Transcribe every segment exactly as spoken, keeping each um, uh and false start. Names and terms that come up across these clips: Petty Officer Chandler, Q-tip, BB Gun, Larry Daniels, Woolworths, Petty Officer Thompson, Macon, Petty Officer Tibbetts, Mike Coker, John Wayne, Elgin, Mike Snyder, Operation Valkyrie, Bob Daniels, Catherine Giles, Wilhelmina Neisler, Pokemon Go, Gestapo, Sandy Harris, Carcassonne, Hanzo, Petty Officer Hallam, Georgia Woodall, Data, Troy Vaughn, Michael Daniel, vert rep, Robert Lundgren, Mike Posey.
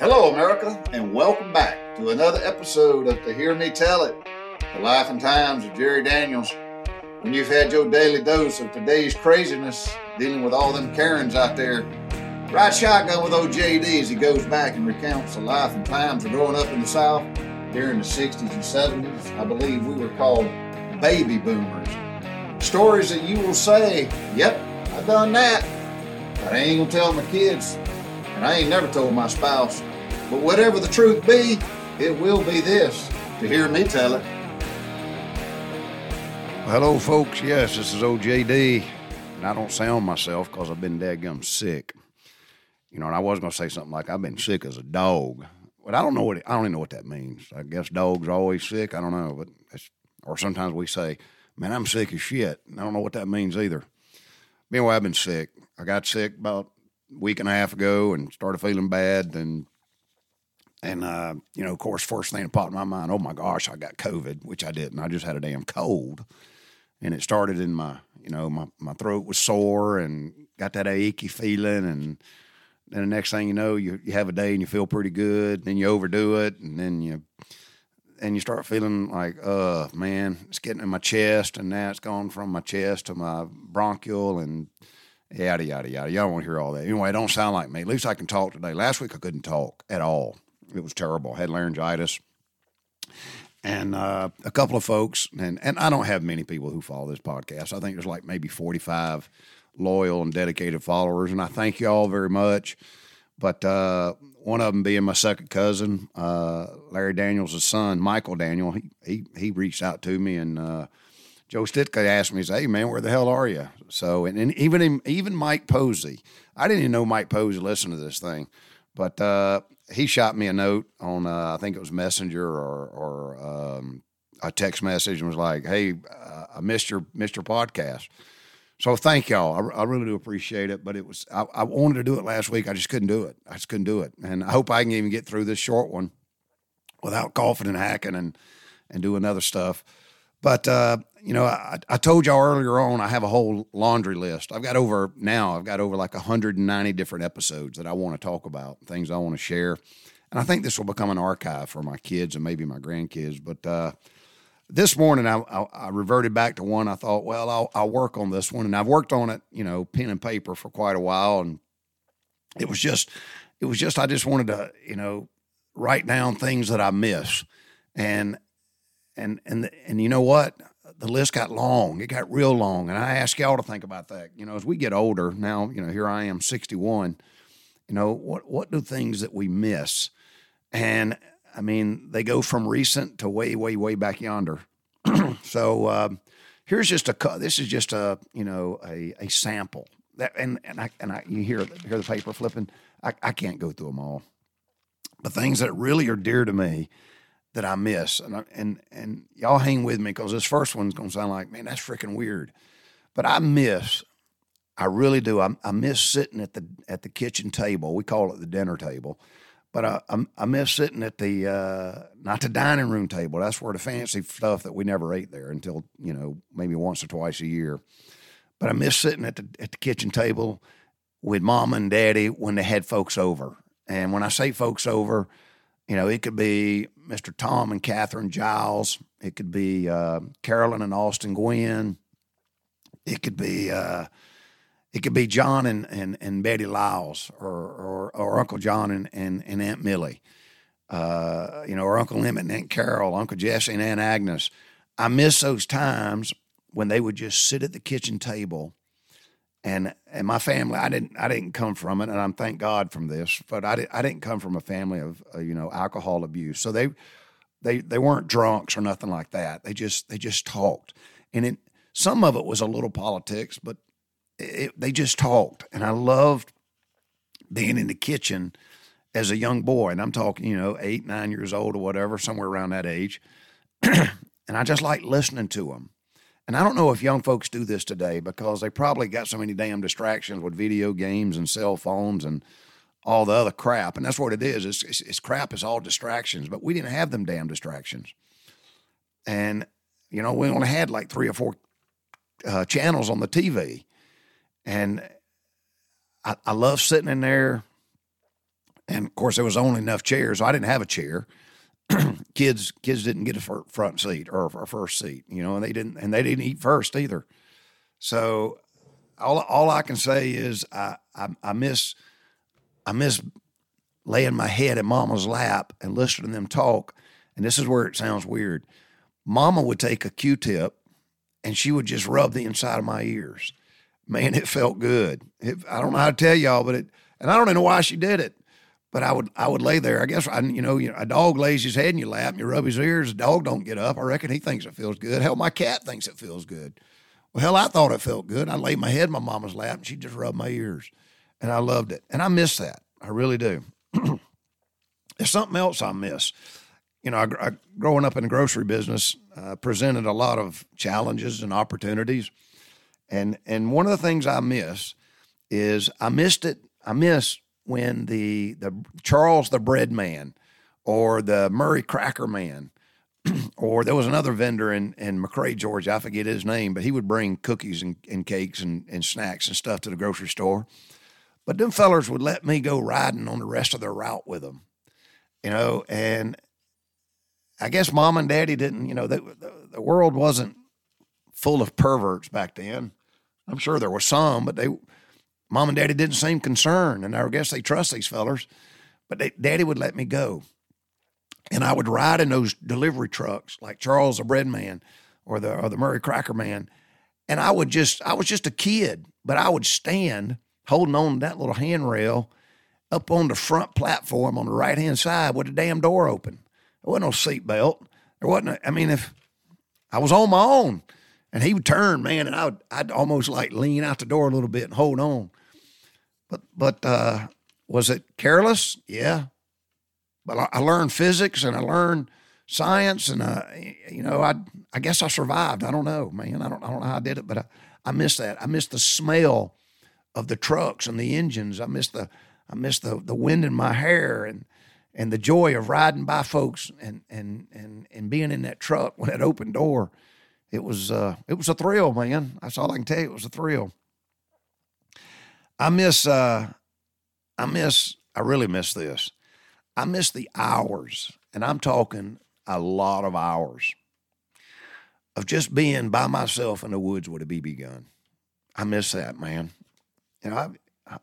Hello, America, and welcome back to another episode of To Hear Me Tell It, The Life and Times of Jerry Daniels. When you've had your daily dose of today's craziness, dealing with all them Karens out there, ride shotgun with old J D as he goes back and recounts the life and times of growing up in the South during the sixties and seventies. I believe we were called baby boomers. Stories that you will say, yep, I done that, but I ain't gonna tell my kids. And I ain't never told my spouse, but whatever the truth be, it will be this, to hear me tell it. Well, hello, folks. Yes, this is old J D, and I don't sound myself because I've been dadgum sick. You know, and I was going to say something like, I've been sick as a dog. But I don't know what it, I don't even know what that means. I guess dogs are always sick. I don't know. But it's, or sometimes we say, man, I'm sick as shit. And I don't know what that means either. But anyway, I've been sick. I got sick about week and a half ago and started feeling bad. And, and uh, you know, of course, first thing that popped in my mind, oh, my gosh, I got COVID, which I didn't. I just had a damn cold. And it started in my, you know, my, my throat was sore and got that achy feeling. And then the next thing you know, you, you have a day and you feel pretty good. And then you overdo it. And then you and you start feeling like, uh, man, it's getting in my chest. And now it's gone from my chest to my bronchial and yada, yada, yada. Y'all don't want to hear all that. Anyway, it don't sound like me. At least I can talk today. Last week I couldn't talk at all. It was terrible. I had laryngitis. And uh, a couple of folks, and, and I don't have many people who follow this podcast. I think there's like maybe forty-five loyal and dedicated followers, and I thank y'all very much. But uh, one of them being my second cousin, uh, Larry Daniels' son, Michael Daniel, he he, he reached out to me and uh Joe Stitka asked me, he said, hey, man, where the hell are you? So, and, and even even Mike Posey. I didn't even know Mike Posey listened to this thing. But uh, he shot me a note on, uh, I think it was Messenger or, or um, a text message and was like, hey, uh, I missed your, missed your podcast. So thank y'all. I, I really do appreciate it. But it was I, I wanted to do it last week. I just couldn't do it. I just couldn't do it. And I hope I can even get through this short one without coughing and hacking and, and doing other stuff. But, uh, you know, I, I told y'all earlier on, I have a whole laundry list. I've got over now, I've got over like one hundred ninety different episodes that I want to talk about, things I want to share. And I think this will become an archive for my kids and maybe my grandkids. But uh, this morning, I, I, I reverted back to one. I thought, well, I'll, I'll work on this one. And I've worked on it, you know, pen and paper for quite a while. And it was just, it was just, I just wanted to, you know, write down things that I miss. And And and and you know what? The list got long. It got real long. And I ask y'all to think about that. You know, as we get older now, you know, here I am, sixty-one. You know, what what do things that we miss? And I mean, they go from recent to way, way, way back yonder. So um, here's just a this is just a you know a a sample. That and and I and I you hear hear the paper flipping. I, I can't go through them all. The things that really are dear to me that I miss, and I, and and y'all hang with me because this first one's gonna sound like, man, that's freaking weird, but I miss, I really do. I, I miss sitting at the at the kitchen table. We call it the dinner table, but I I, I miss sitting at the uh, not the dining room table. That's where the fancy stuff that we never ate there until you know maybe once or twice a year. But I miss sitting at the at the kitchen table with mom and daddy when they had folks over, and when I say folks over, you know, it could be Mister Tom and Catherine Giles. It could be uh, Carolyn and Austin Gwynn. It could be uh, it could be John and, and, and Betty Lyles, or, or or Uncle John and and, and Aunt Millie. Uh, you know, or Uncle Emmett and Aunt Carol, Uncle Jesse and Aunt Agnes. I miss those times when they would just sit at the kitchen table. And and my family, I didn't I didn't come from it, and I'm thank God from this. But I, did, I didn't come from a family of uh, you know alcohol abuse, so they they they weren't drunks or nothing like that. They just they just talked, and it, some of it was a little politics, but it, they just talked. And I loved being in the kitchen as a young boy, and I'm talking you know eight nine years old or whatever, somewhere around that age. And I just liked listening to them. And I don't know if young folks do this today because they probably got so many damn distractions with video games and cell phones and all the other crap. And that's what it is. It's, it's, it's crap. It's all distractions. But we didn't have them damn distractions. And, you know, we only had like three or four uh, channels on the T V. And I, I love sitting in there And, of course, there was only enough chairs. I didn't have a chair. kids kids didn't get a fir- front seat or a first seat, you know, and they didn't and they didn't eat first either. So all all I can say is I I, I miss I miss laying my head in Mama's lap and listening to them talk. And this is where it sounds weird. Mama would take a Q-tip and she would just rub the inside of my ears. Man, it felt good. It, I don't know how to tell y'all, but it and I don't even know why she did it. But I would I would lay there. I guess, I, you know, a dog lays his head in your lap and you rub his ears. The dog don't get up. I reckon he thinks it feels good. Hell, my cat thinks it feels good. Well, hell, I thought it felt good. I laid my head in my mama's lap and she just rubbed my ears. And I loved it. And I miss that. I really do. There's something else I miss. You know, I, I, growing up in the grocery business uh, presented a lot of challenges and opportunities. And and one of the things I miss is I missed it. I miss when the the Charles the Bread Man or the Murray Cracker Man, or there was another vendor in, in McRae, Georgia, I forget his name, but he would bring cookies and, and cakes and, and snacks and stuff to the grocery store. But them fellers would let me go riding on the rest of their route with them, you know, and I guess Mom and Daddy didn't, you know, they, the, the world wasn't full of perverts back then. I'm sure there were some, but they... Mom and Daddy didn't seem concerned, and I guess they trust these fellers, but they, Daddy would let me go. And I would ride in those delivery trucks like Charles the Bread Man or the, or the Murray Cracker Man, and I would just, I was just a kid, but I would stand holding on to that little handrail up on the front platform on the right-hand side with the damn door open. There wasn't no seat belt. There wasn't, a, I mean, if I was on my own. And he would turn, man, and I would, I'd almost like lean out the door a little bit and hold on. But but uh, was it careless? Yeah. But I, I learned physics and I learned science, and I, you know, I I guess I survived. I don't know, man. I don't I don't know how I did it, but I, I miss that. I miss the smell of the trucks and the engines. I miss the I miss the the wind in my hair and and the joy of riding by folks and and and and being in that truck with that open door. It was uh, it was a thrill, man. That's all I can tell you. It was a thrill. I miss, uh, I miss, I really miss this. I miss the hours, and I'm talking a lot of hours of just being by myself in the woods with a B B gun. I miss that, man. You know, I, I,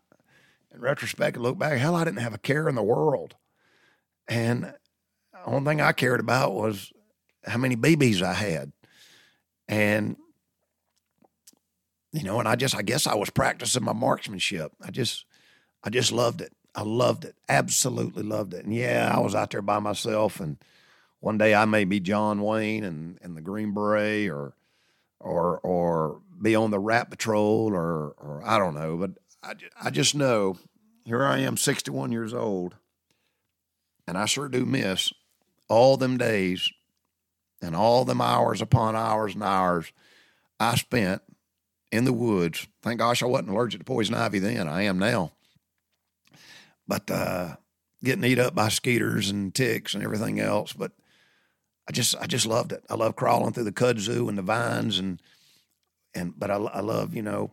in retrospect, I look back, hell, I didn't have a care in the world, and the only thing I cared about was how many B Bs I had. And, you know, and I just, I guess I was practicing my marksmanship. I just, I just loved it. I loved it. Absolutely loved it. And yeah, I was out there by myself. And one day I may be John Wayne and, and the Green Beret or, or, or be on the Rat Patrol or, or I don't know, but I, I just know here I am sixty-one years old, and I sure do miss all them days and all them hours upon hours and hours I spent in the woods. Thank gosh I wasn't allergic to poison ivy then. I am now. But uh, getting eat up by skeeters and ticks and everything else. But I just I just loved it. I love crawling through the kudzu and the vines. and and But I, I love, you know,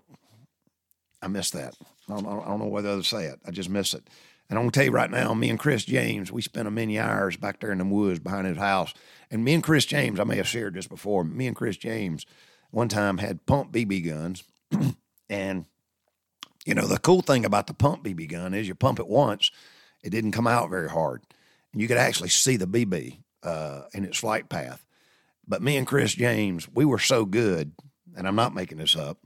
I miss that. I don't, I don't know whether to say it. I just miss it. And I'm going to tell you right now, me and Chris James, we spent a many hours back there in the woods behind his house. And me and Chris James, I may have shared this before, me and Chris James one time had pump B B guns. And, you know, the cool thing about the pump B B gun is you pump it once, it didn't come out very hard. And you could actually see the B B uh, in its flight path. But me and Chris James, we were so good, and I'm not making this up,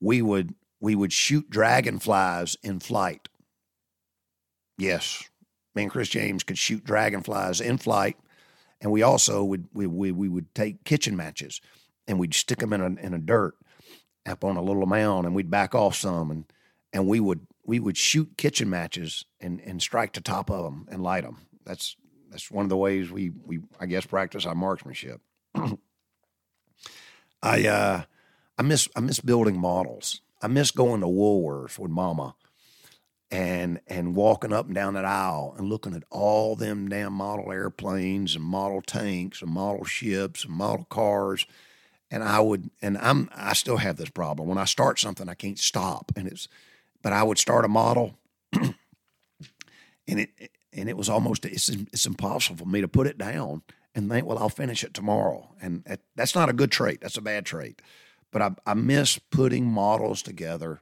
we would we would shoot dragonflies in flight. Yes, me and Chris James could shoot dragonflies in flight, and we also would we we, we would take kitchen matches, and we'd stick them in a in a dirt up on a little mound, and we'd back off some, and and we would we would shoot kitchen matches and, and strike the top of them and light them. That's that's one of the ways we we I guess practice our marksmanship. I uh I miss I miss building models. I miss going to Woolworths with Mama. And and walking up and down that aisle and looking at all them damn model airplanes and model tanks and model ships and model cars, and I would and I'm I still have this problem. When I start something, I can't stop, and it's but I would start a model and it and it was almost it's it's impossible for me to put it down and think, well, I'll finish it tomorrow. And that, that's not a good trait. That's a bad trait. But I, I miss putting models together.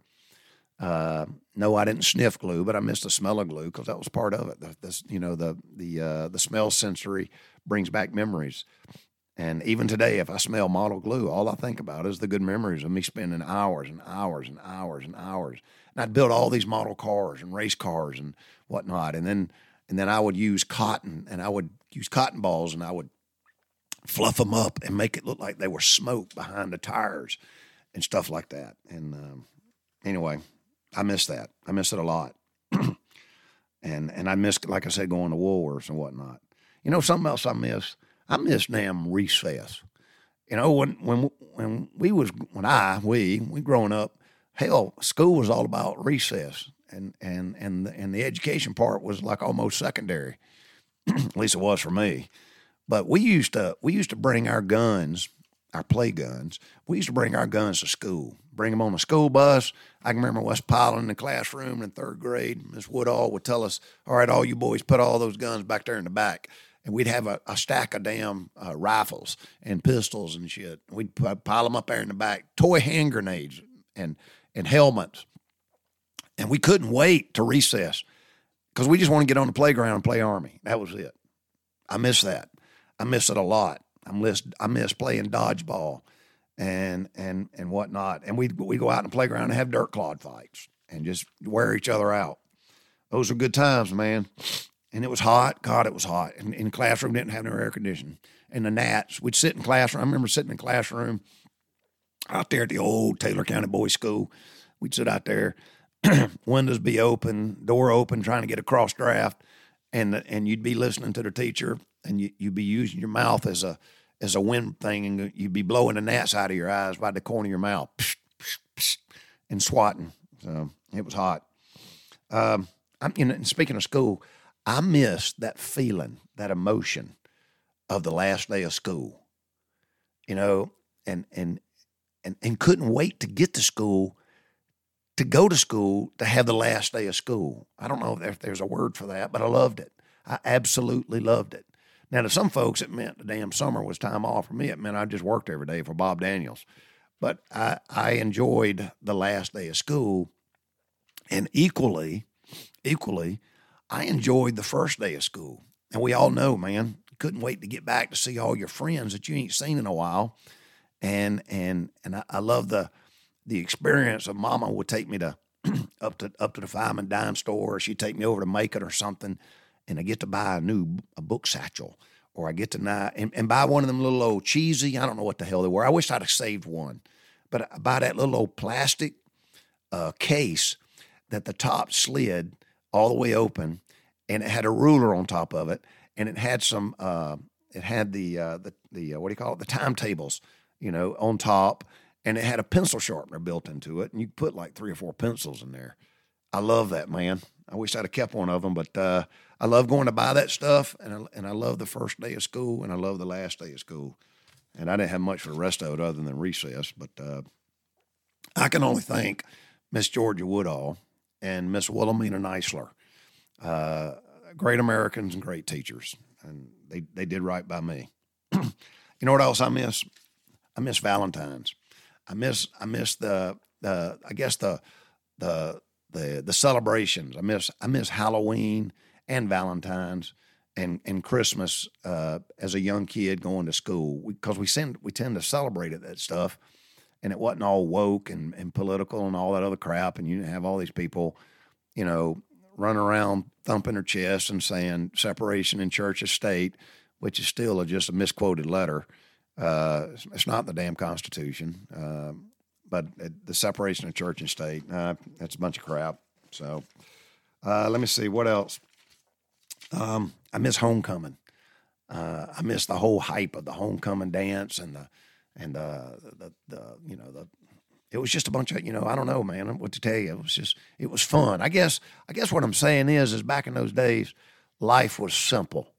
Uh, no, I didn't sniff glue, but I missed the smell of glue because that was part of it. The, the, you know, the the uh, the smell sensory brings back memories. And even today, if I smell model glue, all I think about is the good memories of me spending hours and hours and hours and hours. And I'd build all these model cars and race cars and whatnot. And then and then I would use cotton, and I would use cotton balls, and I would fluff them up and make it look like they were smoke behind the tires and stuff like that. And um, anyway, I miss that. I miss it a lot. and and I miss, like I said, going to Woolworths and whatnot. You know, something else I miss. I miss damn recess. You know, when when when we was when I we we growing up, hell, school was all about recess, and and and the, and the education part was like almost secondary. At least it was for me. But we used to we used to bring our guns, our play guns. We used to bring our guns to school. Bring them on the school bus. I can remember West Pilot in the classroom in third grade. Miss Woodall would tell us, "All right, all you boys, put all those guns back there in the back." And we'd have a, a stack of damn uh, rifles and pistols and shit. We'd p- pile them up there in the back, toy hand grenades and and helmets. And we couldn't wait to recess because we just wanted to get on the playground and play Army. That was it. I miss that. I miss it a lot. I miss I miss playing dodgeball and and and whatnot. And we we go out in the playground and have dirt clod fights and just wear each other out. Those were good times, man. And it was hot. God, it was hot. And, and the classroom didn't have no air conditioning. And the gnats, we'd sit in classroom. I remember sitting in classroom out there at the old Taylor County Boys School. We'd sit out there, windows be open, door open, trying to get a cross draft. And and you'd be listening to the teacher, and you, you'd be using your mouth as a as a wind thing, and you'd be blowing the gnats out of your eyes by the corner of your mouth, psh, psh, psh, and swatting. So it was hot. Um, I'm, you know, and speaking of school, I miss that feeling, that emotion of the last day of school, you know, and and and and couldn't wait to get to school, to go to school, to have the last day of school. I don't know if there's a word for that, but I loved it. I absolutely loved it. Now, to some folks, it meant the damn summer was time off. For me, it meant I just worked every day for Bob Daniels. But I, I enjoyed the last day of school, and equally, equally, I enjoyed the first day of school. And we all know, man, you couldn't wait to get back to see all your friends that you ain't seen in a while. And and and I, I love the the experience of Mama would take me to up to up to the Five and Dime store, or she'd take me over to Macon or something, and I get to buy a new a book satchel, or I get to not, and, and buy one of them little old cheesy, I don't know what the hell they were. I wish I'd have saved one. But I buy that little old plastic uh, case that the top slid all the way open, and it had a ruler on top of it, and it had some, uh, it had the, uh, the, the uh, what do you call it, the timetables, you know, on top, and it had a pencil sharpener built into it, and you put like three or four pencils in there. I love that, man. I wish I'd have kept one of them, but uh, I love going to buy that stuff, and I, and I love the first day of school, and I love the last day of school, and I didn't have much for the rest of it other than recess, but uh, I can only thank Miss Georgia Woodall and Miss Wilhelmina Neisler, uh, great Americans and great teachers. And they, they did right by me. You know what else I miss? I miss Valentine's. I miss, I miss the, the, I guess the, the, the, the celebrations. I miss, I miss Halloween and Valentine's and, and Christmas, uh, as a young kid going to school, because we, we send, we tend to celebrate that stuff. And it wasn't all woke and, and political and all that other crap. And you didn't have all these people, you know, run around thumping their chests and saying separation in church and state, which is still a, just a misquoted letter. Uh, it's, it's not the damn Constitution. Uh, but it, the separation of church and state, uh, that's a bunch of crap. So uh, let me see. What else? Um, I miss homecoming. Uh, I miss the whole hype of the homecoming dance and the, And, uh, the, the, you know, the, it was just a bunch of, you know, I don't know, man, what to tell you. It was just, it was fun. I guess, I guess what I'm saying is, is back in those days, life was simple.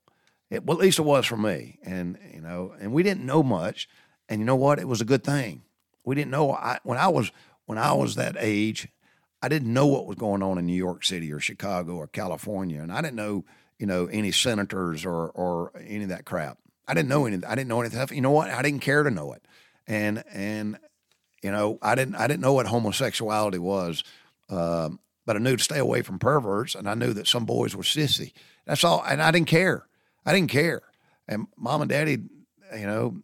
It, well, at least it was for me. And, you know, and we didn't know much. And you know what? It was a good thing. We didn't know. I, when I was, when I was that age, I didn't know what was going on in New York City or Chicago or California, and I didn't know, you know, any senators or or any of that crap. I didn't know any. I didn't know anything. You know what? I didn't care to know it, and and you know, I didn't I didn't know what homosexuality was, uh, but I knew to stay away from perverts, and I knew that some boys were sissy. That's all, and I didn't care. I didn't care, and Mom and Daddy, you know,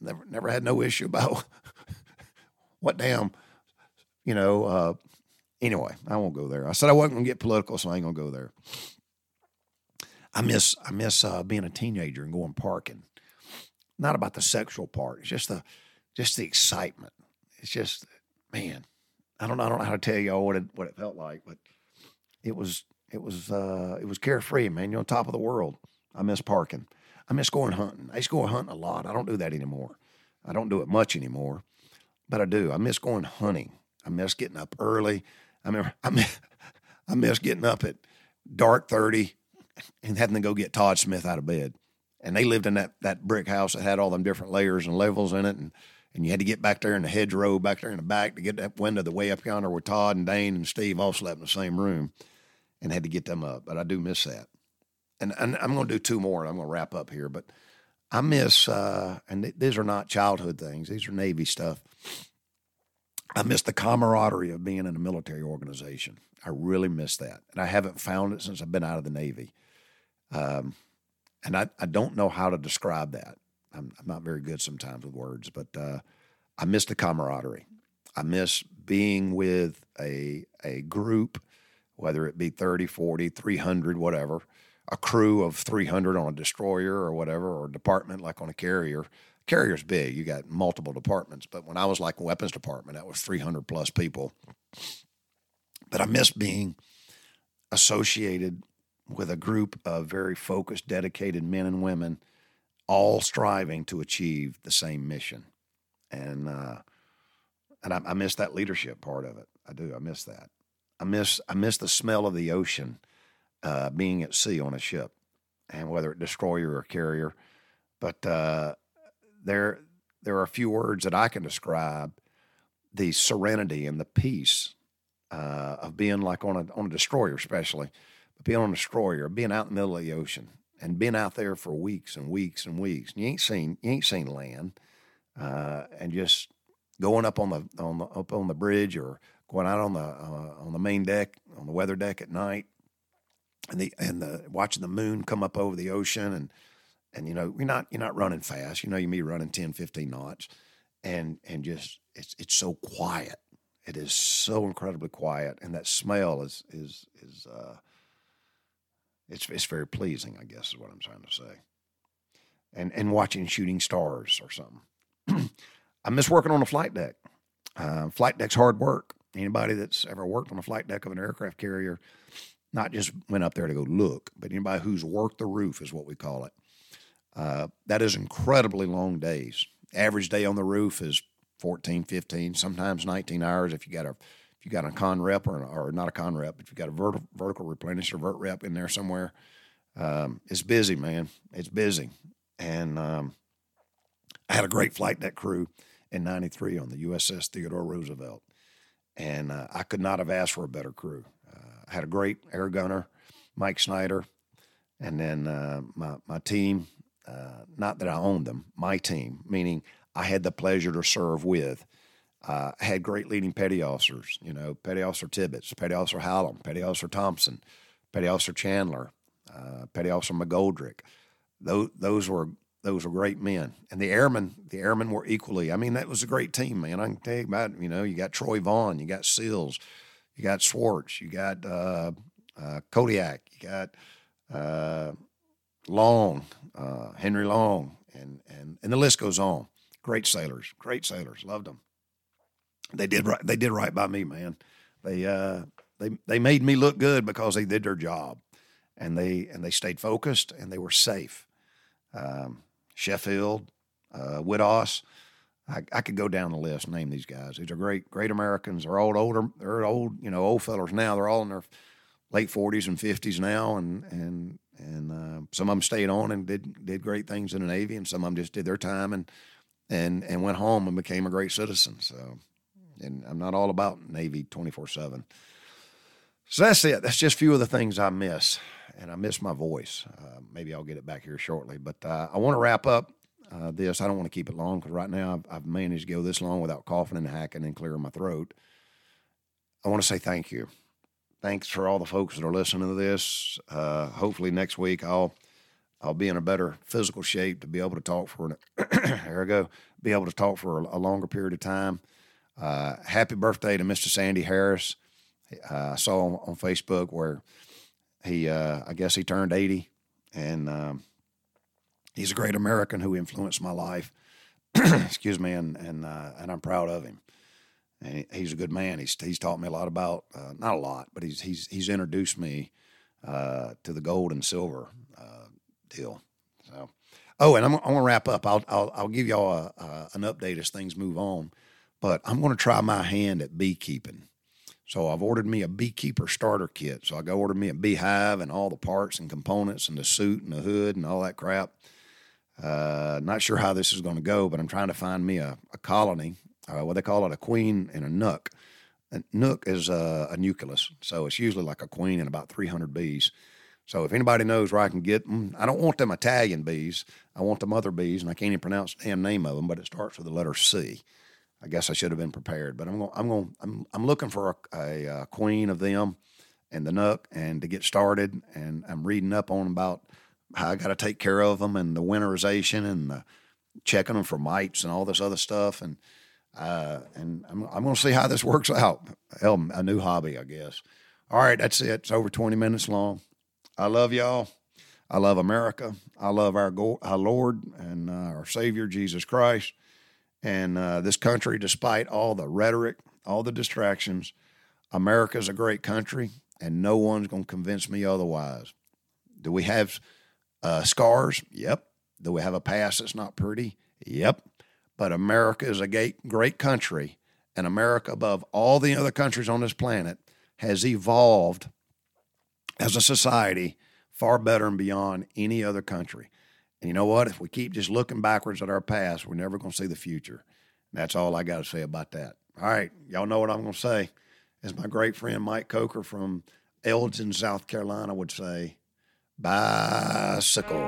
never never had no issue about what damn, you know. Uh, anyway, I won't go there. I said I wasn't gonna get political, so I ain't gonna go there. I miss I miss uh, being a teenager and going parking. Not about the sexual part. It's just the just the excitement. It's just, man, I don't I don't know how to tell y'all what it what it felt like, but it was it was uh, it was carefree, man. You're on top of the world. I miss parking. I miss going hunting. I used to go hunting a lot. I don't do that anymore. I don't do it much anymore, but I do. I miss going hunting. I miss getting up early. I remember I miss, I miss getting up at dark thirty. And having to go get Todd Smith out of bed. And they lived in that, that brick house that had all them different layers and levels in it. And, and you had to get back there in the hedgerow, back there in the back to get that window the way up yonder where Todd and Dane and Steve all slept in the same room and had to get them up. But I do miss that. And, and I'm going to do two more and I'm going to wrap up here. But I miss, uh, and th- these are not childhood things. These are Navy stuff. I miss the camaraderie of being in a military organization. I really miss that. And I haven't found it since I've been out of the Navy. Um, and I, I don't know how to describe that. I'm, I'm not very good sometimes with words, but, uh, I miss the camaraderie. I miss being with a, a group, whether it be thirty, forty, three hundred, whatever, a crew of three hundred on a destroyer or whatever, or a department, like on a carrier. Carrier's big. You got multiple departments, but when I was like weapons department, that was three hundred plus people. But I miss being associated with a group of very focused, dedicated men and women, all striving to achieve the same mission. And uh, and I, I miss that leadership part of it. I do. I miss that. I miss I miss the smell of the ocean, uh, being at sea on a ship, and whether it destroyer or carrier. But uh, there there are a few words that I can describe the serenity and the peace uh, of being like on a on a destroyer, especially. Being on a destroyer, being out in the middle of the ocean, and being out there for weeks and weeks and weeks. And you ain't seen you ain't seen land, uh, and just going up on the on the up on the bridge or going out on the uh, on the main deck on the weather deck at night, and the and the watching the moon come up over the ocean, and and you know you're not you're not running fast. You know you may be running ten, fifteen knots, and and just it's it's so quiet. It is so incredibly quiet, and that smell is is is. Uh, It's it's very pleasing, I guess, is what I'm trying to say. And and watching shooting stars or something. I miss working on a flight deck. Uh, flight deck's hard work. Anybody that's ever worked on a flight deck of an aircraft carrier, not just went up there to go look, but anybody who's worked the roof is what we call it. Uh, that is incredibly long days. Average day on the roof is fourteen, fifteen, sometimes nineteen hours if you got a You got a con rep or, an, or not a con rep, but you got a vert, vertical replenisher, vert rep in there somewhere. Um, it's busy, man. It's busy. And um, I had a great flight deck crew in ninety-three on the U S S Theodore Roosevelt. And uh, I could not have asked for a better crew. Uh, I had a great air gunner, Mike Snyder. And then uh, my, my team, uh, not that I owned them, my team, meaning I had the pleasure to serve with. Uh, I had great leading petty officers, you know, Petty Officer Tibbetts, Petty Officer Hallam, Petty Officer Thompson, Petty Officer Chandler, uh, Petty Officer McGoldrick. Those, those were those were great men. And the airmen, the airmen were equally. I mean, that was a great team, man. I can tell you about, you know, you got Troy Vaughn, you got Seals, you got Schwartz, you got uh, uh, Kodiak, you got uh, Long, uh, Henry Long, and, and, and the list goes on. Great sailors, great sailors, loved them. They did right. They did right by me, man. They uh, they they made me look good because they did their job, and they and they stayed focused and they were safe. Um, Sheffield, uh, Widoss, I, I could go down the list. Name these guys. These are great, great Americans. They're all older. They're old, you know, old fellers now. They're all in their late forties and fifties now, and and and uh, some of them stayed on and did did great things in the Navy, and some of them just did their time and and and went home and became a great citizen. So. and I'm not all about Navy twenty-four seven. So that's it. That's just a few of the things I miss, and I miss my voice. Uh, maybe I'll get it back here shortly, but uh, I want to wrap up uh, this. I don't want to keep it long because right now I've, I've managed to go this long without coughing and hacking and clearing my throat. I want to say thank you. Thanks for all the folks that are listening to this. Uh, hopefully next week I'll I'll be in a better physical shape to be able to talk for an there I go, be able to talk for a, a longer period of time. Uh, happy birthday to Mister Sandy Harris. Uh, I saw on, on Facebook where he, uh, I guess he turned eighty, and um, he's a great American who influenced my life. Excuse me, and and uh, and I'm proud of him. And he's a good man. He's he's taught me a lot about uh, not a lot, but he's he's he's introduced me uh, to the gold and silver uh, deal. So, oh, and I'm I want to wrap up. I'll I'll I'll give y'all a, a, an update as things move on, but I'm going to try my hand at beekeeping. So I've ordered me a beekeeper starter kit. So I go order me a beehive and all the parts and components and the suit and the hood and all that crap. Uh, not sure how this is going to go, but I'm trying to find me a, a colony. Uh, what they call it, a queen and a nook. A nook is uh, a nucleus. So it's usually like a queen and about three hundred bees. So if anybody knows where I can get them, I don't want them Italian bees. I want them other bees, and I can't even pronounce the damn name of them, but it starts with the letter C. I guess I should have been prepared, but I'm going. I'm going. I'm. I'm looking for a, a, a queen of them, and the nook, and to get started. And I'm reading up on about how I got to take care of them, and the winterization, and the checking them for mites, and all this other stuff. And uh, and I'm. I'm going to see how this works out. Hell, a new hobby, I guess. All right, that's it. It's over twenty minutes long. I love y'all. I love America. I love our, go- our Lord and uh, our Savior Jesus Christ. And uh, this country, despite all the rhetoric, all the distractions, America's a great country, and no one's going to convince me otherwise. Do we have uh, scars? Yep. Do we have a past that's not pretty? Yep. But America is a great country, and America, above all the other countries on this planet, has evolved as a society far better and beyond any other country. And you know what? If we keep just looking backwards at our past, we're never going to see the future. And that's all I got to say about that. All right. Y'all know what I'm going to say. As my great friend Mike Coker from Elgin, South Carolina would say, bicycle.